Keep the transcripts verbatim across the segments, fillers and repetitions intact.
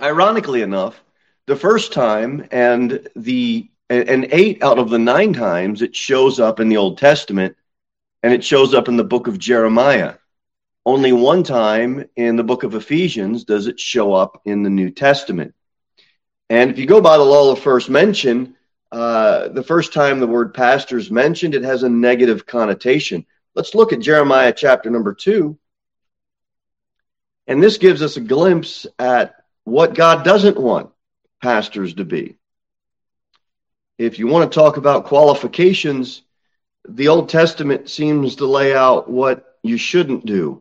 Ironically enough, the first time and the and eight out of the nine times it shows up in the Old Testament, and it shows up in the book of Jeremiah. Only one time in the book of Ephesians does it show up in the New Testament. And if you go by the law of first mention, uh, the first time the word pastor is mentioned, it has a negative connotation. Let's look at Jeremiah chapter number two. And this gives us a glimpse at what God doesn't want pastors to be. If you want to talk about qualifications, the Old Testament seems to lay out what you shouldn't do.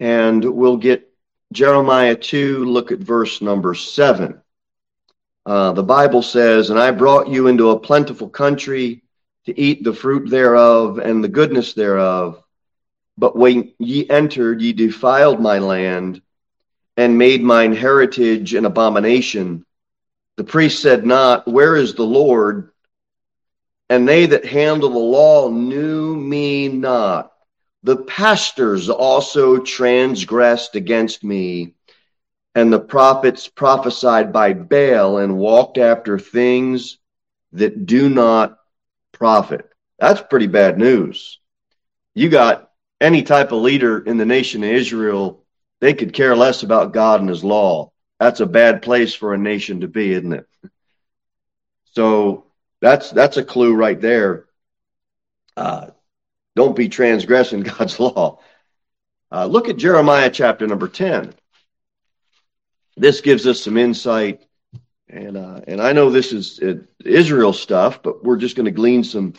And we'll get Jeremiah two, look at verse number seven. Uh, the Bible says, "And I brought you into a plentiful country to eat the fruit thereof and the goodness thereof. But when ye entered, ye defiled my land and made mine heritage an abomination. The priest said not, Where is the Lord? And they that handle the law knew me not. The pastors also transgressed against me, and the prophets prophesied by Baal and walked after things that do not profit." That's pretty bad news. You got any type of leader in the nation of Israel, they could care less about God and his law. That's a bad place for a nation to be, isn't it? So that's that's a clue right there. Uh, don't be transgressing God's law. Uh, look at Jeremiah chapter number ten. This gives us some insight, and uh, and I know this is uh, Israel stuff, but we're just going to glean some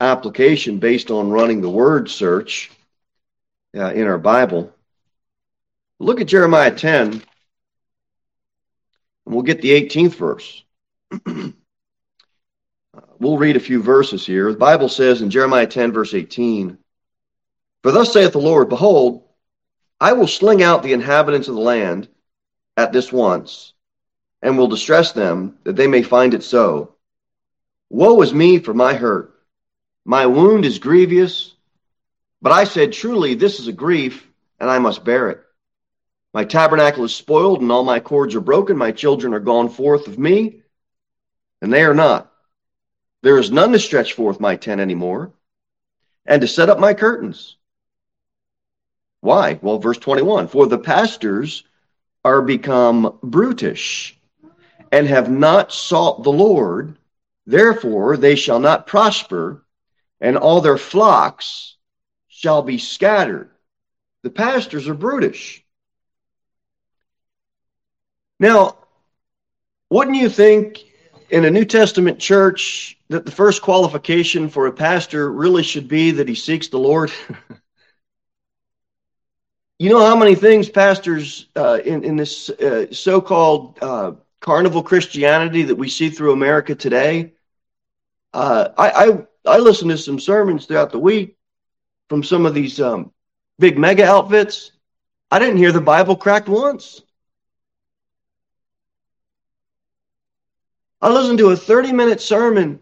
application based on running the word search uh, in our Bible. Look at Jeremiah ten. And we'll get the eighteenth verse. We'll read a few verses here. The Bible says in Jeremiah ten, verse eighteen, "For thus saith the Lord, Behold, I will sling out the inhabitants of the land at this once, and will distress them, that they may find it so. Woe is me for my hurt. My wound is grievous. But I said, Truly, this is a grief, and I must bear it. My tabernacle is spoiled, and all my cords are broken. My children are gone forth of me, and they are not. There is none to stretch forth my tent anymore, and to set up my curtains." Why? Well, verse twenty-one, "For the pastors are become brutish, and have not sought the Lord. Therefore they shall not prosper, and all their flocks shall be scattered." The pastors are brutish. Now, wouldn't you think in a New Testament church that the first qualification for a pastor really should be that he seeks the Lord? You know how many things pastors uh, in, in this uh, so-called uh, carnival Christianity that we see through America today? Uh, I, I, I listen to some sermons throughout the week from some of these um, big mega outfits. I didn't hear the Bible cracked once. I listened to a thirty-minute sermon.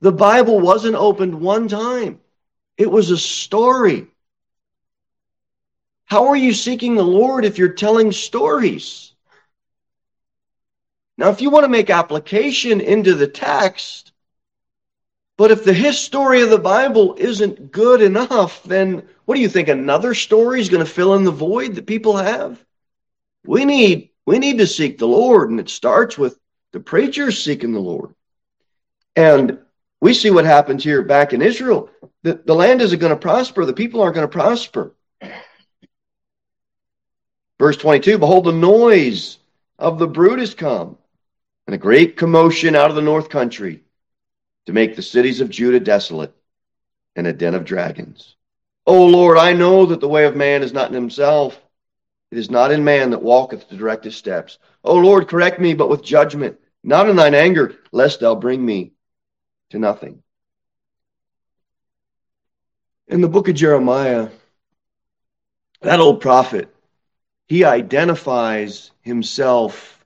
The Bible wasn't opened one time. It was a story. How are you seeking the Lord if you're telling stories? Now, if you want to make application into the text, but if the history of the Bible isn't good enough, then what do you think? Another story is going to fill in the void that people have? We need, we need to seek the Lord, and it starts with the preacher's seeking the Lord. And we see what happens here back in Israel. The, the land isn't going to prosper. The people aren't going to prosper. Verse twenty-two, "Behold, the noise of the brood is come, and a great commotion out of the north country, to make the cities of Judah desolate, and a den of dragons. O Lord, I know that the way of man is not in himself. It is not in man that walketh to direct his steps. O Lord, correct me, but with judgment, not in thine anger, lest thou bring me to nothing." In the book of Jeremiah, that old prophet, he identifies himself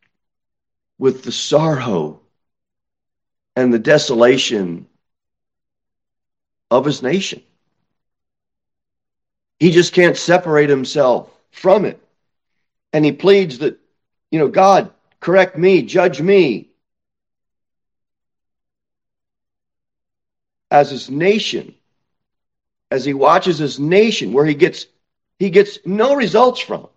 with the sorrow and the desolation of his nation. He just can't separate himself from it. And he pleads that, you know, God, correct me, judge me. As his nation, as he watches his nation, where he gets he gets no results from.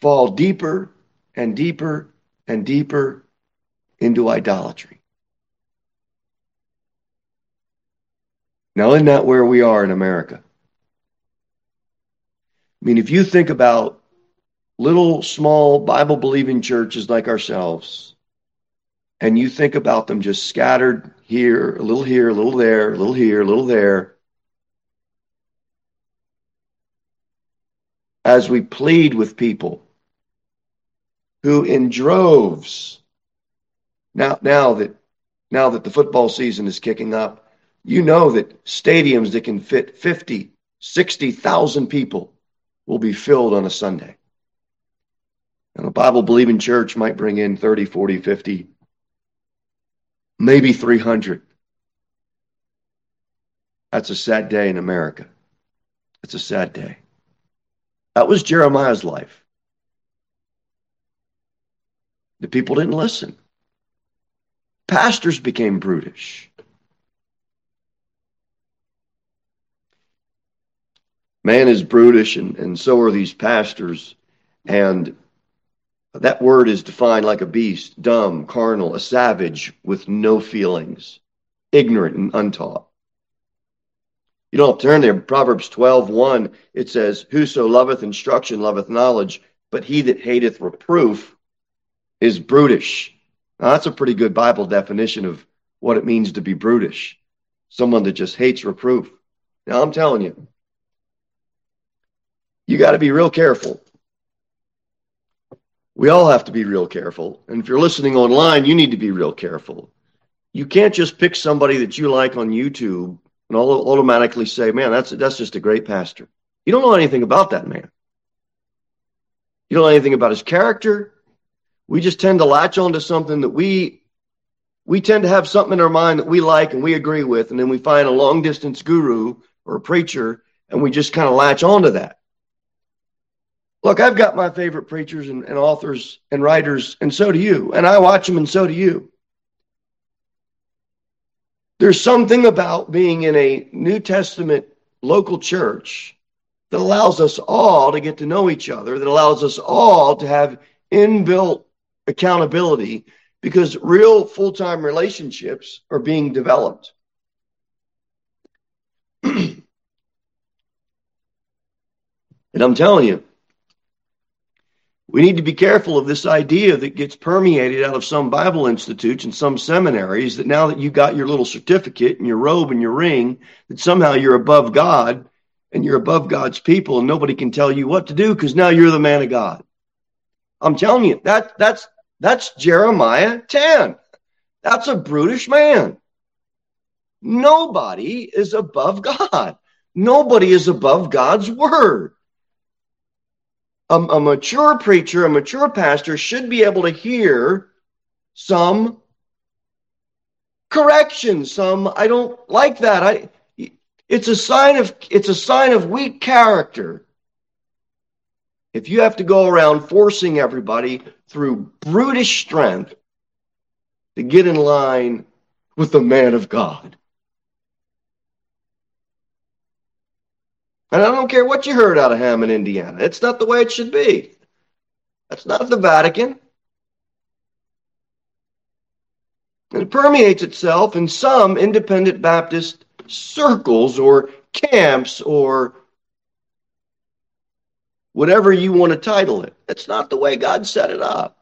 Fall deeper and deeper and deeper into idolatry. Now, isn't that where we are in America? I mean, if you think about little, small, Bible-believing churches like ourselves, and you think about them just scattered here, a little here, a little there, a little here, a little there. As we plead with people who in droves, now, now that now that the football season is kicking up, you know that stadiums that can fit fifty, sixty thousand people will be filled on a Sunday. And a Bible-believing church might bring in thirty, forty, fifty, maybe three hundred. That's a sad day in America. It's a sad day. That was Jeremiah's life. The people didn't listen. Pastors became brutish. Man is brutish, and, and so are these pastors. And that word is defined like a beast, dumb, carnal, a savage with no feelings, ignorant and untaught. You don't have to turn there. Proverbs twelve one, it says, "Whoso loveth instruction loveth knowledge, but he that hateth reproof is brutish." Now, that's a pretty good Bible definition of what it means to be brutish. Someone that just hates reproof. Now, I'm telling you, you got to be real careful. We all have to be real careful. And if you're listening online, you need to be real careful. You can't just pick somebody that you like on YouTube and automatically say, man, that's that's just a great pastor. You don't know anything about that man. You don't know anything about his character. We just tend to latch onto something that we, we tend to have something in our mind that we like and we agree with, and then we find a long-distance guru or a preacher, and we just kind of latch onto that. Look, I've got my favorite preachers and, and authors and writers, and so do you, and I watch them, and so do you. There's something about being in a New Testament local church that allows us all to get to know each other, that allows us all to have inbuilt accountability, because real full-time relationships are being developed. And I'm telling you, we need to be careful of this idea that gets permeated out of some Bible institutes and some seminaries, that now that you got your little certificate and your robe and your ring, that somehow you're above God and you're above God's people, and nobody can tell you what to do because now you're the man of God. I'm telling you, that that's that's Jeremiah ten. That's a brutish man. Nobody is above God. Nobody is above God's word. A mature preacher, a mature pastor should be able to hear some correction, some, I don't like that. I, it's a sign of, it's a sign of weak character. If you have to go around forcing everybody through brutish strength to get in line with the man of God. And I don't care what you heard out of Hammond, Indiana. It's not the way it should be. That's not the Vatican. And it permeates itself in some independent Baptist circles or camps or whatever you want to title it. It's not the way God set it up.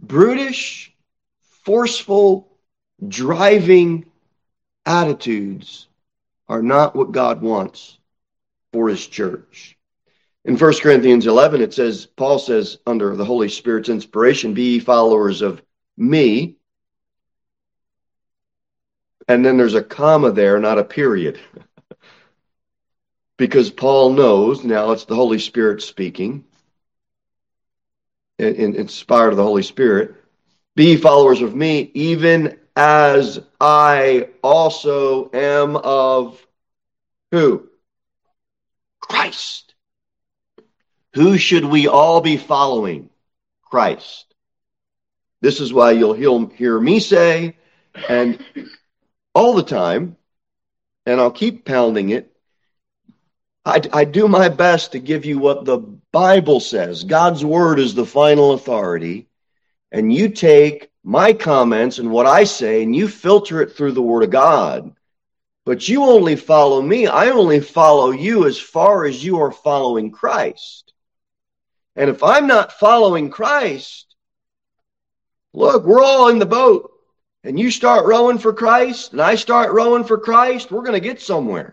Brutish, forceful, driving attitudes are not what God wants for his church. In First Corinthians eleven, it says, Paul says, under the Holy Spirit's inspiration, be ye followers of me. And then there's a comma there, not a period. Because Paul knows, now it's the Holy Spirit speaking, inspired of the Holy Spirit, be ye followers of me, even as I also am of who? Christ. Who should we all be following? Christ. This is why you'll hear me say, and all the time, and I'll keep pounding it, I, I do my best to give you what the Bible says. God's word is the final authority. And you take my comments and what I say, and you filter it through the word of God. But you only follow me. I only follow you as far as you are following Christ. And if I'm not following Christ, look, we're all in the boat. And you start rowing for Christ, and I start rowing for Christ, we're going to get somewhere.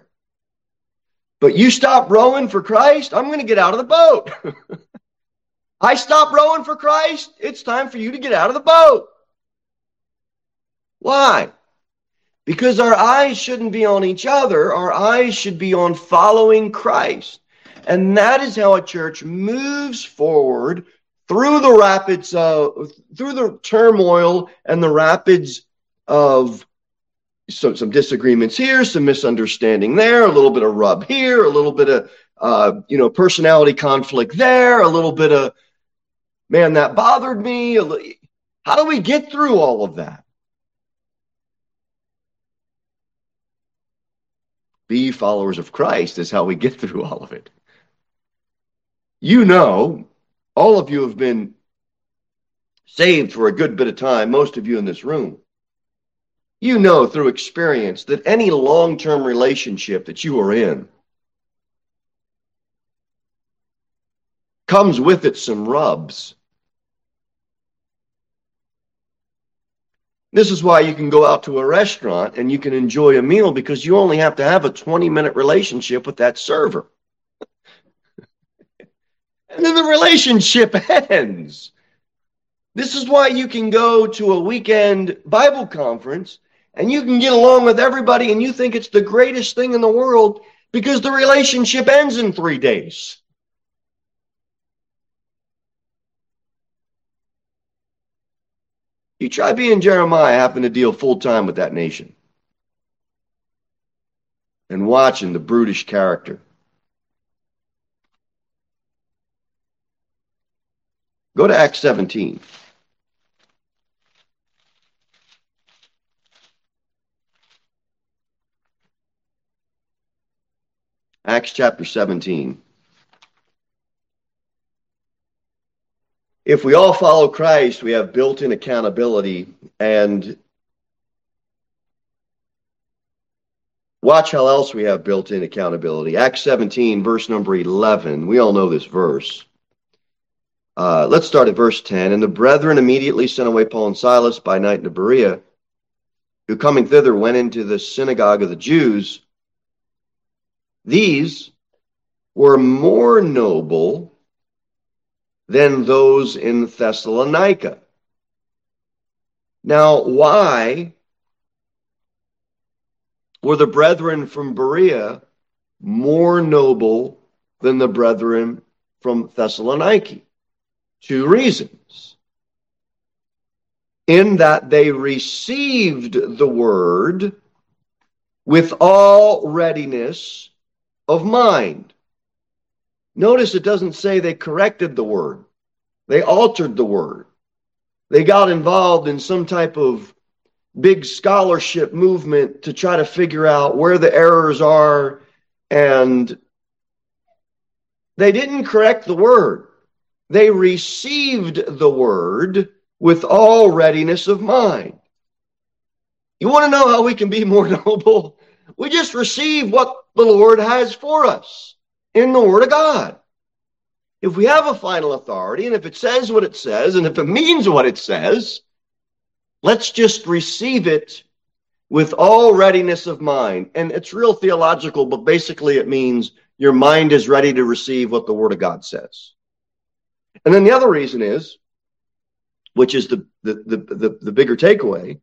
But you stop rowing for Christ, I'm going to get out of the boat. I stop rowing for Christ, it's time for you to get out of the boat. Why? Because our eyes shouldn't be on each other. Our eyes should be on following Christ. And that is how a church moves forward through the rapids, uh, through the turmoil and the rapids of some, some disagreements here, some misunderstanding there, a little bit of rub here, a little bit of Uh, you know, personality conflict there, a little bit of, man, that bothered me. How do we get through all of that? Be followers of Christ is how we get through all of it. You know, all of you have been saved for a good bit of time, most of you in this room. You know through experience that any long-term relationship that you are in comes with it some rubs. This is why you can go out to a restaurant and you can enjoy a meal, because you only have to have a twenty-minute relationship with that server. And then the relationship ends. This is why you can go to a weekend Bible conference and you can get along with everybody and you think it's the greatest thing in the world, because the relationship ends in three days. You try being Jeremiah, having to deal full-time with that nation and watching the brutish character. Go to Acts seventeen. Acts chapter seventeen. If we all follow Christ, we have built-in accountability, and watch how else we have built-in accountability. Acts seventeen, verse number eleven. We all know this verse. Uh, let's start at verse ten. And the brethren immediately sent away Paul and Silas by night to Berea, who coming thither went into the synagogue of the Jews. These were more noble than those in Thessalonica. Now, why were the brethren from Berea more noble than the brethren from Thessalonica? Two reasons. In that they received the word with all readiness of mind. Notice it doesn't say they corrected the word. They altered the word. They got involved in some type of big scholarship movement to try to figure out where the errors are. And they didn't correct the word. They received the word with all readiness of mind. You want to know how we can be more noble? We just receive what the Lord has for us in the Word of God. If we have a final authority, and if it says what it says, and if it means what it says, let's just receive it with all readiness of mind. And it's real theological, but basically it means your mind is ready to receive what the Word of God says. And then the other reason is, which is the, the, the, the, the bigger takeaway,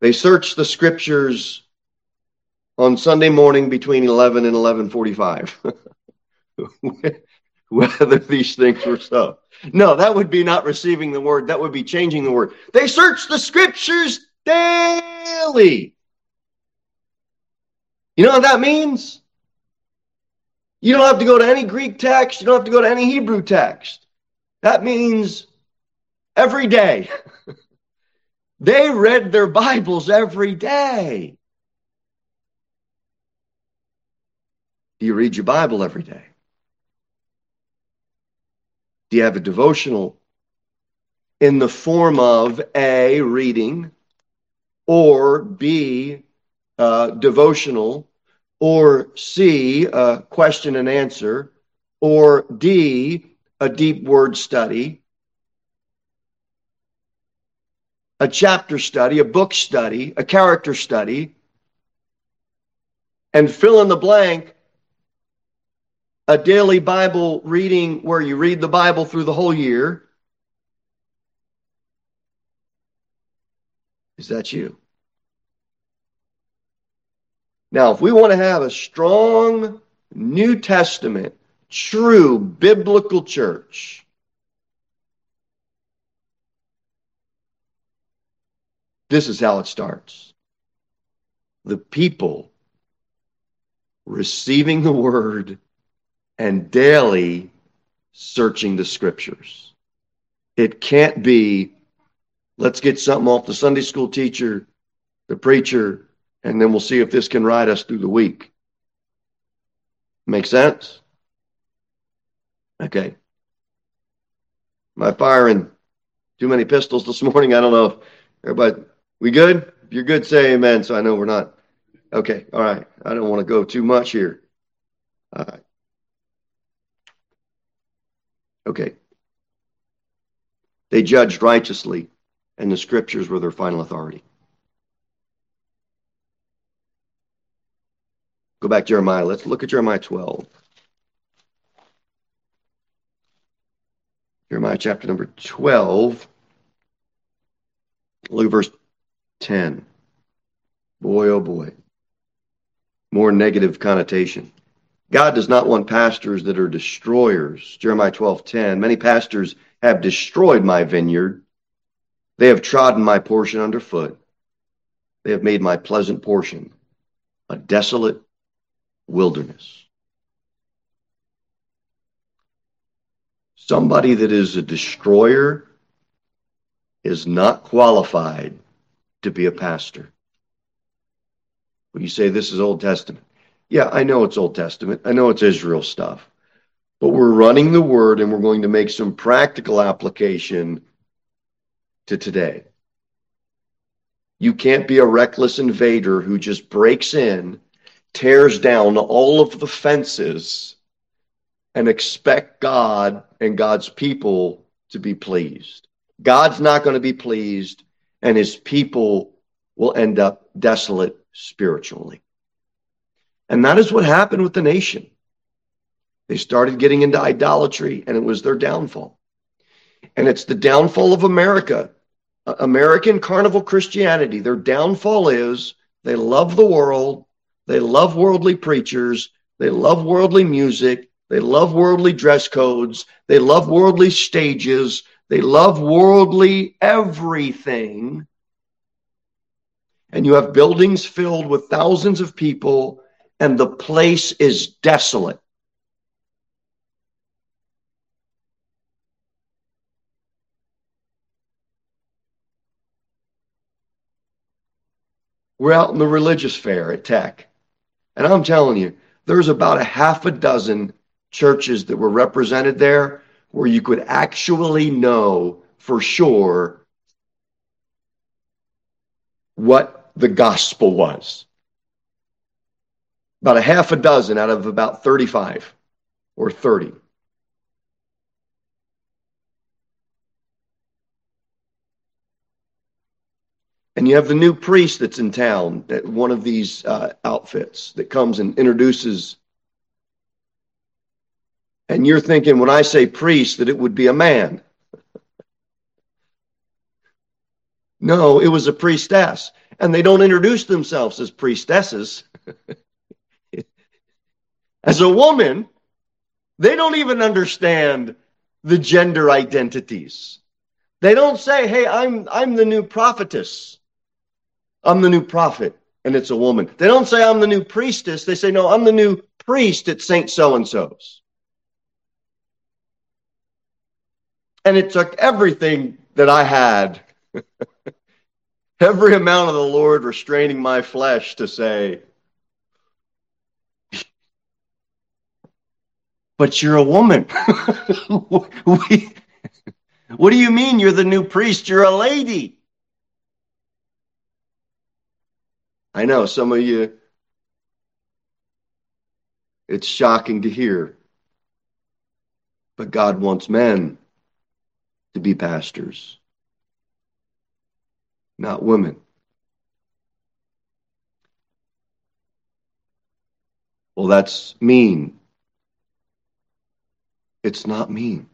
they searched the Scriptures on Sunday morning between eleven and eleven forty-five, whether these things were so. No, that would be not receiving the word. That would be changing the word. They search the Scriptures daily. You know what that means? You don't have to go to any Greek text. You don't have to go to any Hebrew text. That means every day. They read their Bibles every day. Do you read your Bible every day? Do you have a devotional in the form of A, reading, or B, uh, devotional, or C, uh, question and answer, or D, a deep word study, a chapter study, a book study, a character study, and fill in the blank, a daily Bible reading where you read the Bible through the whole year? Is that you? Now, if we want to have a strong New Testament, true biblical church, this is how it starts. The people receiving the word and daily searching the scriptures. It can't be, let's get something off the Sunday school teacher, the preacher, and then we'll see if this can ride us through the week. Make sense? Okay. Am I firing too many pistols this morning? I don't know if everybody... We good? If you're good, say amen, so I know we're not. Okay, all right. I don't want to go too much here. All right. Okay. They judged righteously, and the scriptures were their final authority. Go back to Jeremiah. Let's look at Jeremiah twelve. Jeremiah chapter number twelve. Look at verse ten. Boy, oh boy. More negative connotation. God does not want pastors that are destroyers. Jeremiah twelve ten. Many pastors have destroyed my vineyard. They have trodden my portion underfoot. They have made my pleasant portion a desolate wilderness. Somebody that is a destroyer is not qualified to be a pastor. When you say this is Old Testament, yeah, I know it's Old Testament. I know it's Israel stuff. But we're running the word and we're going to make some practical application to today. You can't be a reckless invader who just breaks in, tears down all of the fences, and expect God and God's people to be pleased. God's not going to be pleased, and his people will end up desolate spiritually. And that is what happened with the nation. They started getting into idolatry, and it was their downfall. And it's the downfall of America, American carnival Christianity. Their downfall is they love the world, they love worldly preachers, they love worldly music, they love worldly dress codes, they love worldly stages, they love worldly everything. And you have buildings filled with thousands of people, and the place is desolate. We're out in the religious fair at Tech, and I'm telling you, there's about a half a dozen churches that were represented there where you could actually know for sure what the gospel was. About a half a dozen out of about thirty-five or thirty. And you have the new priest that's in town, that one of these uh, outfits that comes and introduces. And you're thinking when I say priest that it would be a man. No, it was a priestess. And they don't introduce themselves as priestesses. As a woman, they don't even understand the gender identities. They don't say, hey, I'm I'm the new prophetess. I'm the new prophet, and it's a woman. They don't say I'm the new priestess. They say, no, I'm the new priest at Saint So-and-so's. And it took everything that I had, every amount of the Lord restraining my flesh to say, but you're a woman. we, what do you mean you're the new priest? You're a lady. I know some of you, it's shocking to hear, but God wants men to be pastors, not women. Well, that's mean. It's not mean.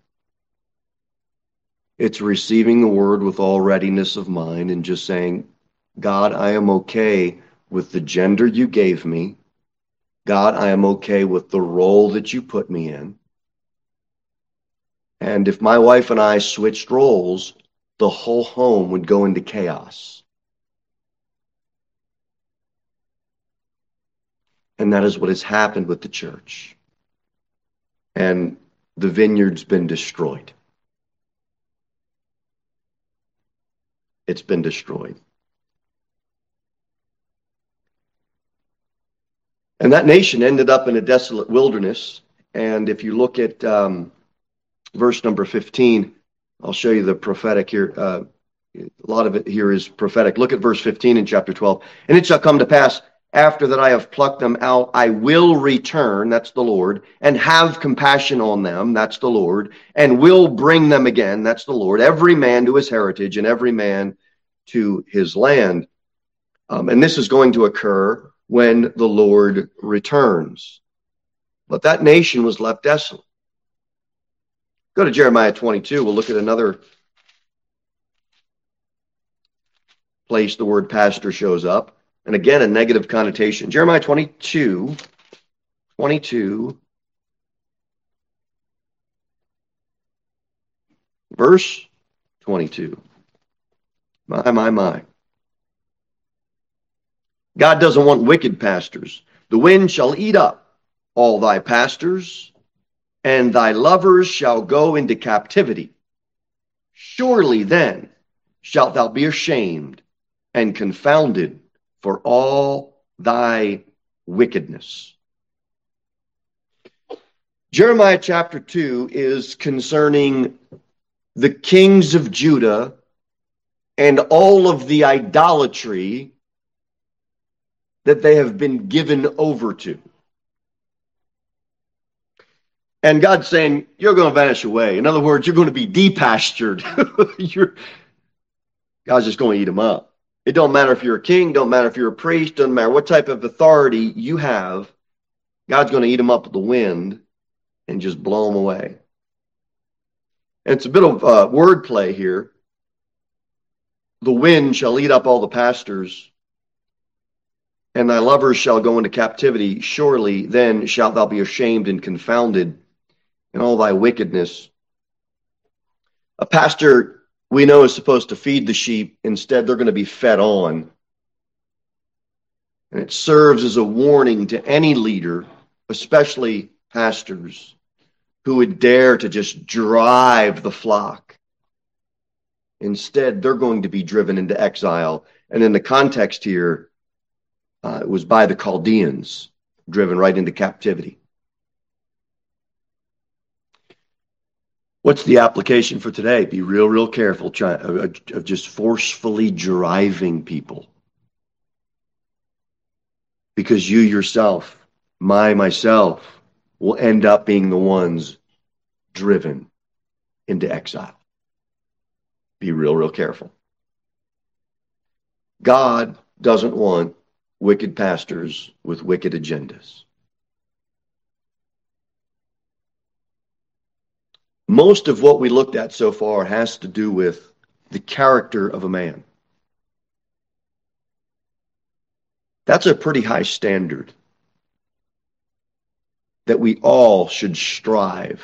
It's receiving the word with all readiness of mind and just saying, God, I am okay with the gender you gave me. God, I am okay with the role that you put me in. And if my wife and I switched roles, the whole home would go into chaos. And that is what has happened with the church. And the vineyard's been destroyed. It's been destroyed. And that nation ended up in a desolate wilderness. And if you look at um, verse number fifteen, I'll show you the prophetic here. Uh, a lot of it here is prophetic. Look at verse fifteen in chapter twelve. And it shall come to pass, after that I have plucked them out, I will return, that's the Lord, and have compassion on them, that's the Lord, and will bring them again, that's the Lord, every man to his heritage and every man to his land. Um, and this is going to occur when the Lord returns. But that nation was left desolate. Go to Jeremiah twenty-two. We'll look at another place the word pastor shows up. And again, a negative connotation. Jeremiah twenty-two, twenty-two, verse twenty-two. My, my, my. God doesn't want wicked pastors. The wind shall eat up all thy pastors, and thy lovers shall go into captivity. Surely then shalt thou be ashamed and confounded for all thy wickedness. Jeremiah chapter two is concerning the kings of Judah and all of the idolatry that they have been given over to. And God's saying, you're going to vanish away. In other words, you're going to be depastured. you're, God's just going to eat them up. It don't matter if you're a king, don't matter if you're a priest, doesn't matter what type of authority you have. God's going to eat them up with the wind and just blow them away. And it's a bit of uh, wordplay here. The wind shall eat up all the pastors, and thy lovers shall go into captivity. Surely then shalt thou be ashamed and confounded in all thy wickedness. A pastor, we know, is supposed to feed the sheep. Instead, they're going to be fed on. And it serves as a warning to any leader, especially pastors, who would dare to just drive the flock. Instead, they're going to be driven into exile. And in the context here, Uh, it was by the Chaldeans, driven right into captivity. What's the application for today? Be real, real careful try, uh, of just forcefully driving people. Because you yourself, my, myself, will end up being the ones driven into exile. Be real, real careful. God doesn't want wicked pastors with wicked agendas. Most of what we looked at so far has to do with the character of a man. That's a pretty high standard that we all should strive.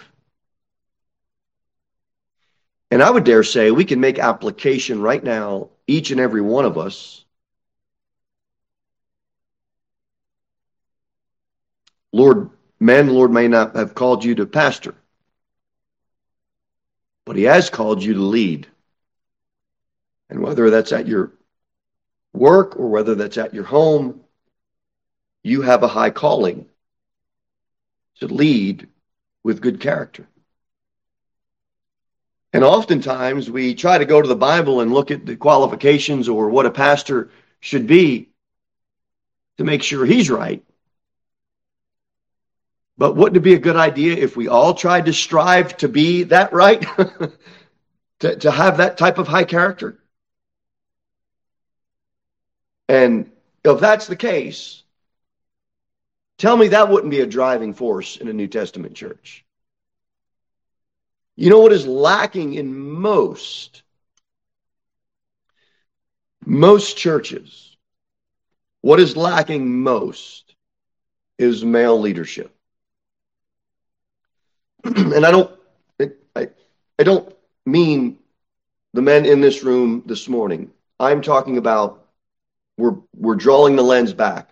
And I would dare say we can make application right now, each and every one of us, Lord, man, the Lord may not have called you to pastor, but he has called you to lead. And whether that's at your work or whether that's at your home, you have a high calling to lead with good character. And oftentimes we try to go to the Bible and look at the qualifications or what a pastor should be to make sure he's right. But wouldn't it be a good idea if we all tried to strive to be that right? to, to have that type of high character? And if that's the case, tell me that wouldn't be a driving force in a New Testament church. You know what is lacking in most, most churches? What is lacking most is male leadership. And I don't, I, I don't mean the men in this room this morning. I'm talking about We're we're drawing the lens back.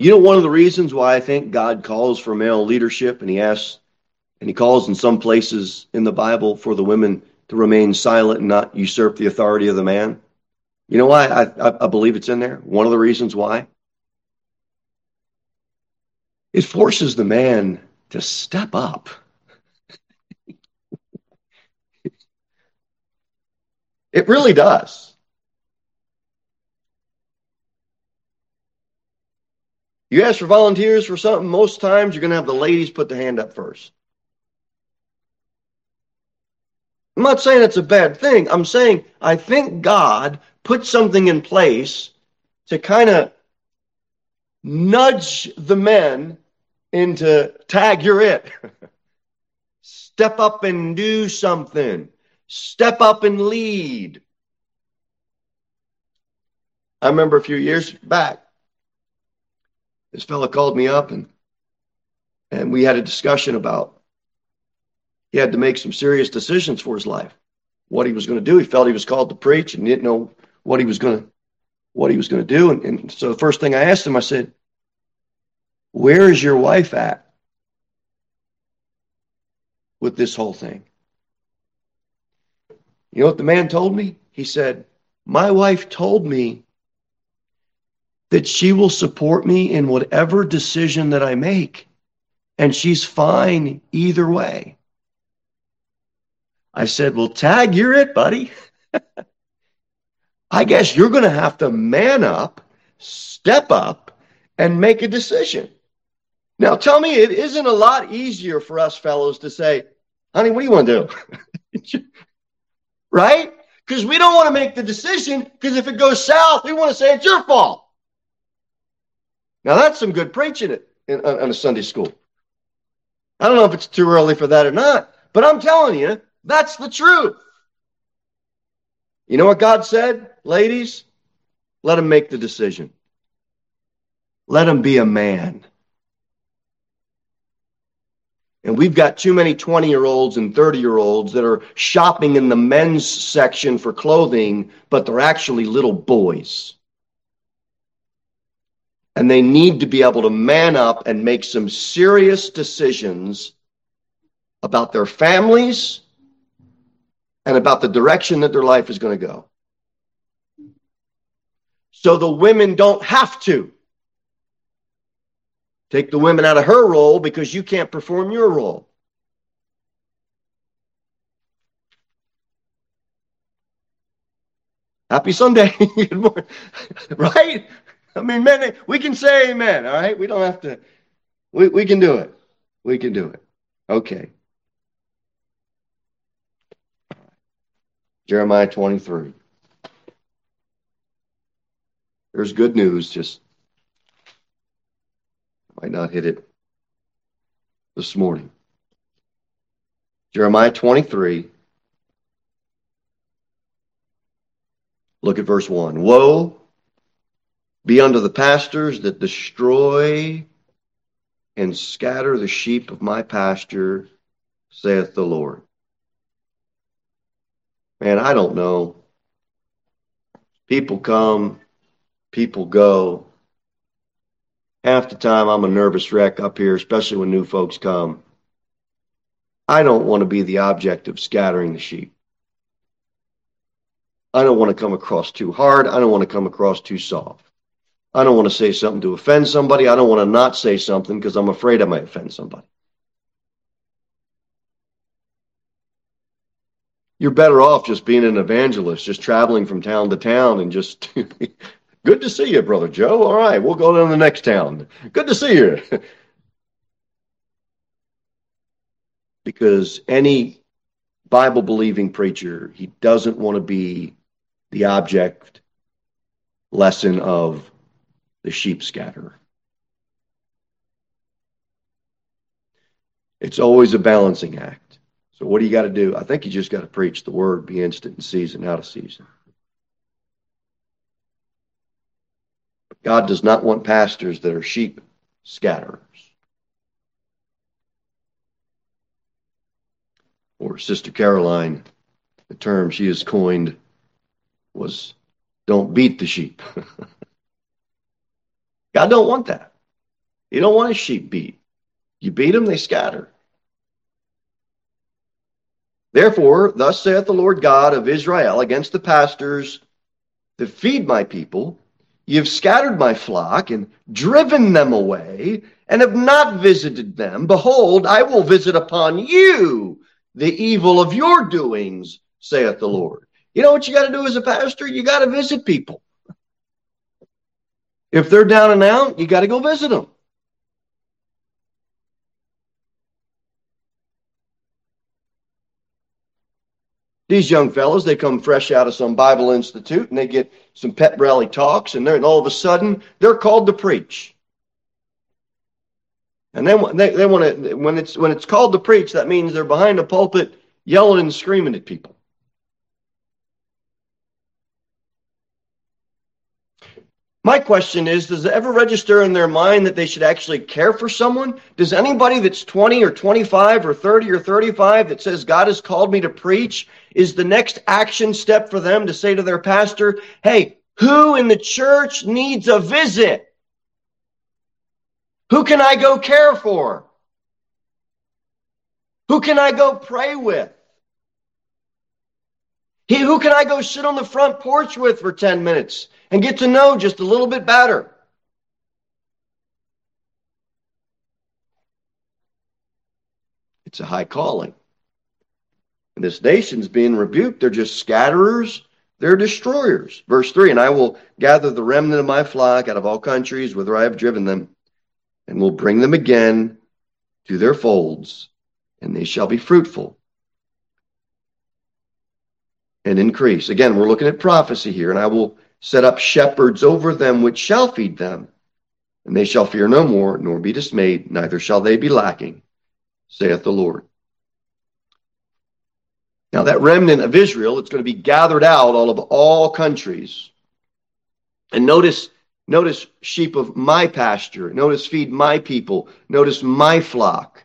You know, one of the reasons why I think God calls for male leadership, and he asks, and he calls in some places in the Bible for the women to remain silent and not usurp the authority of the man. You know why I, I believe it's in there? One of the reasons why? It forces the man to step up. It really does. You ask for volunteers for something, most times you're going to have the ladies put their hand up first. I'm not saying it's a bad thing. I'm saying I think God put something in place to kind of nudge the men into tag, you're it. Step up and do something. Step up and lead. I remember a few years back, this fella called me up and and we had a discussion about he had to make some serious decisions for his life, what he was going to do. He felt he was called to preach and didn't know what he was going to, what he was going to do. And, and so the first thing I asked him, I said, where is your wife at with this whole thing? You know what the man told me? He said, my wife told me that she will support me in whatever decision that I make, and she's fine either way. I said, well, tag, you're it, buddy. I guess you're going to have to man up, step up, and make a decision. Now, tell me, it isn't a lot easier for us fellows to say, honey, what do you want to do? Right? Because we don't want to make the decision, because if it goes south, we want to say it's your fault. Now, that's some good preaching it in, on, on a Sunday school. I don't know if it's too early for that or not, but I'm telling you, that's the truth. You know what God said? Ladies, let him make the decision. Let him be a man. And we've got too many twenty-year-olds and thirty-year-olds that are shopping in the men's section for clothing, but they're actually little boys. And they need to be able to man up and make some serious decisions about their families and about the direction that their life is going to go. So the women don't have to. Take the women out of her role because you can't perform your role. Happy Sunday. Good morning. Right? I mean, men, we can say amen, all right? We don't have to. We, we can do it. We can do it. Okay. Jeremiah twenty-three. There's good news, just might not hit it this morning. Jeremiah twenty-three. Look at verse one. Woe be unto the pastors that destroy and scatter the sheep of my pasture, saith the Lord. Man, I don't know. People come, people go. Half the time I'm a nervous wreck up here, especially when new folks come. I don't want to be the object of scattering the sheep. I don't want to come across too hard. I don't want to come across too soft. I don't want to say something to offend somebody. I don't want to not say something because I'm afraid I might offend somebody. You're better off just being an evangelist, just traveling from town to town and just, good to see you, Brother Joe. All right, we'll go to the next town. Good to see you. Because any Bible-believing preacher, he doesn't want to be the object lesson of the sheep scatterer. It's always a balancing act. So what do you got to do? I think you just got to preach the word, be instant in season, out of season. But God does not want pastors that are sheep scatterers. Or Sister Caroline, the term she has coined was, don't beat the sheep. God don't want that. He don't want his sheep beat. You beat them, they scatter. Therefore, thus saith the Lord God of Israel against the pastors that feed my people, ye have scattered my flock and driven them away, and have not visited them. Behold, I will visit upon you the evil of your doings, saith the Lord. You know what you got to do as a pastor? You got to visit people. If they're down and out, you got to go visit them. These young fellas, they come fresh out of some Bible institute and they get some pep rally talks, and, and all of a sudden they're called to preach. And then they, they want to when it's when it's called to preach, that means they're behind a pulpit yelling and screaming at people. My question is, does it ever register in their mind that they should actually care for someone? Does anybody that's twenty or twenty-five or thirty or thirty-five that says God has called me to preach, is the next action step for them to say to their pastor, hey, who in the church needs a visit? Who can I go care for? Who can I go pray with? He, who can I go sit on the front porch with for ten minutes and get to know just a little bit better? It's a high calling. And this nation's being rebuked. They're just scatterers. They're destroyers. Verse three, and I will gather the remnant of my flock out of all countries whither I have driven them, and will bring them again to their folds, and they shall be fruitful and increase. Again, we're looking at prophecy here. And I will set up shepherds over them which shall feed them, and they shall fear no more, nor be dismayed, neither shall they be lacking, saith the Lord. Now that remnant of Israel, it's going to be gathered out all of all countries. And notice Notice sheep of my pasture. Notice feed my people. Notice my flock.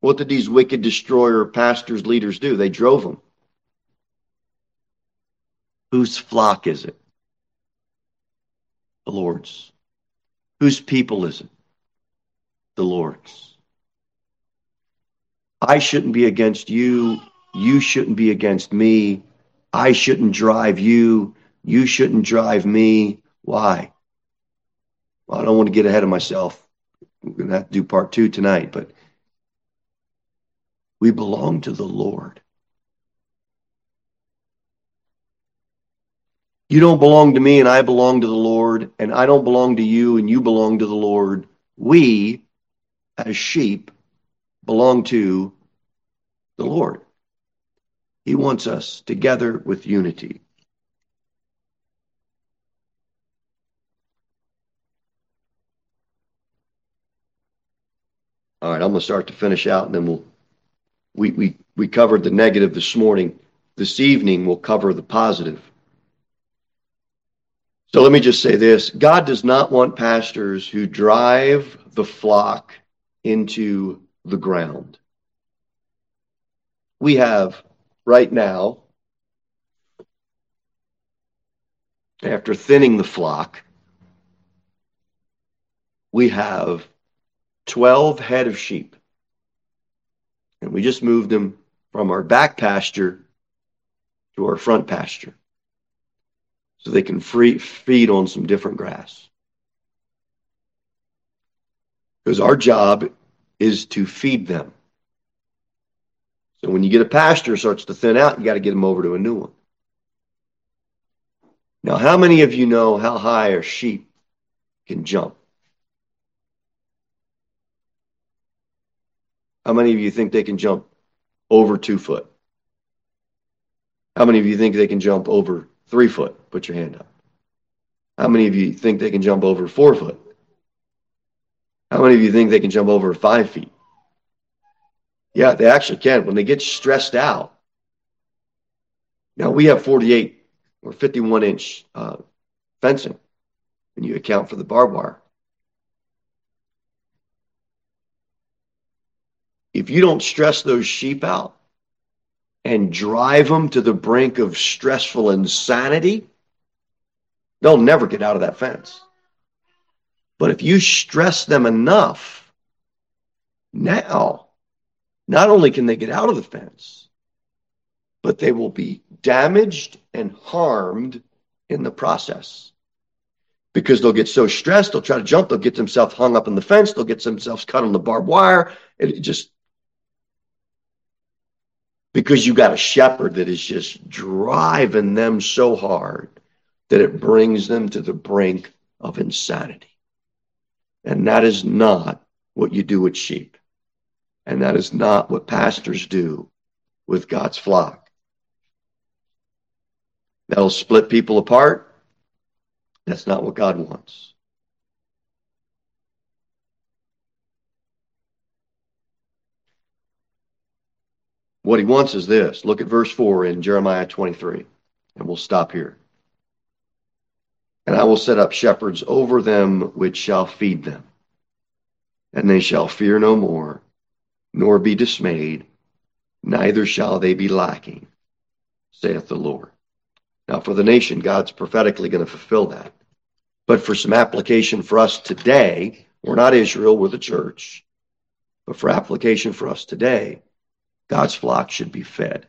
What did these wicked destroyer pastors, leaders do? They drove them. Whose flock is it? The Lord's. Whose people is it? The Lord's. I shouldn't be against you. You shouldn't be against me. I shouldn't drive you. You shouldn't drive me. Why? Well, I don't want to get ahead of myself. We're going to have to do part two tonight, but we belong to the Lord. You don't belong to me, and I belong to the Lord, and I don't belong to you, and you belong to the Lord. We, as sheep, belong to the Lord. He wants us together with unity. All right, I'm going to start to finish out, and then we'll, we, we, we covered the negative this morning. This evening, we'll cover the positive. So let me just say this. God does not want pastors who drive the flock into the ground. We have right now, after thinning the flock, we have twelve head of sheep. And we just moved them from our back pasture to our front pasture so they can free, feed on some different grass. Because our job is to feed them. So when you get a pasture starts to thin out, you got to get them over to a new one. Now, how many of you know how high a sheep can jump? How many of you think they can jump over two foot? How many of you think they can jump over three foot? Put your hand up. How many of you think they can jump over four foot? How many of you think they can jump over five feet? Yeah, they actually can when they get stressed out. Now, we have forty-eight or fifty-one inch uh, fencing, and you account for the barbed wire. If you don't stress those sheep out and drive them to the brink of stressful insanity, they'll never get out of that fence. But if you stress them enough, now, not only can they get out of the fence, but they will be damaged and harmed in the process because they'll get so stressed, they'll try to jump, they'll get themselves hung up in the fence, they'll get themselves cut on the barbed wire. It just because you got a shepherd that is just driving them so hard that it brings them to the brink of insanity. And that is not what you do with sheep. And that is not what pastors do with God's flock. That'll split people apart. That's not what God wants. What he wants is this. Look at verse four in Jeremiah twenty-three, and we'll stop here. And I will set up shepherds over them which shall feed them, and they shall fear no more, nor be dismayed, neither shall they be lacking, saith the Lord. Now, for the nation, God's prophetically going to fulfill that. But for some application for us today, we're not Israel, we're the church. But for application for us today, God's flock should be fed.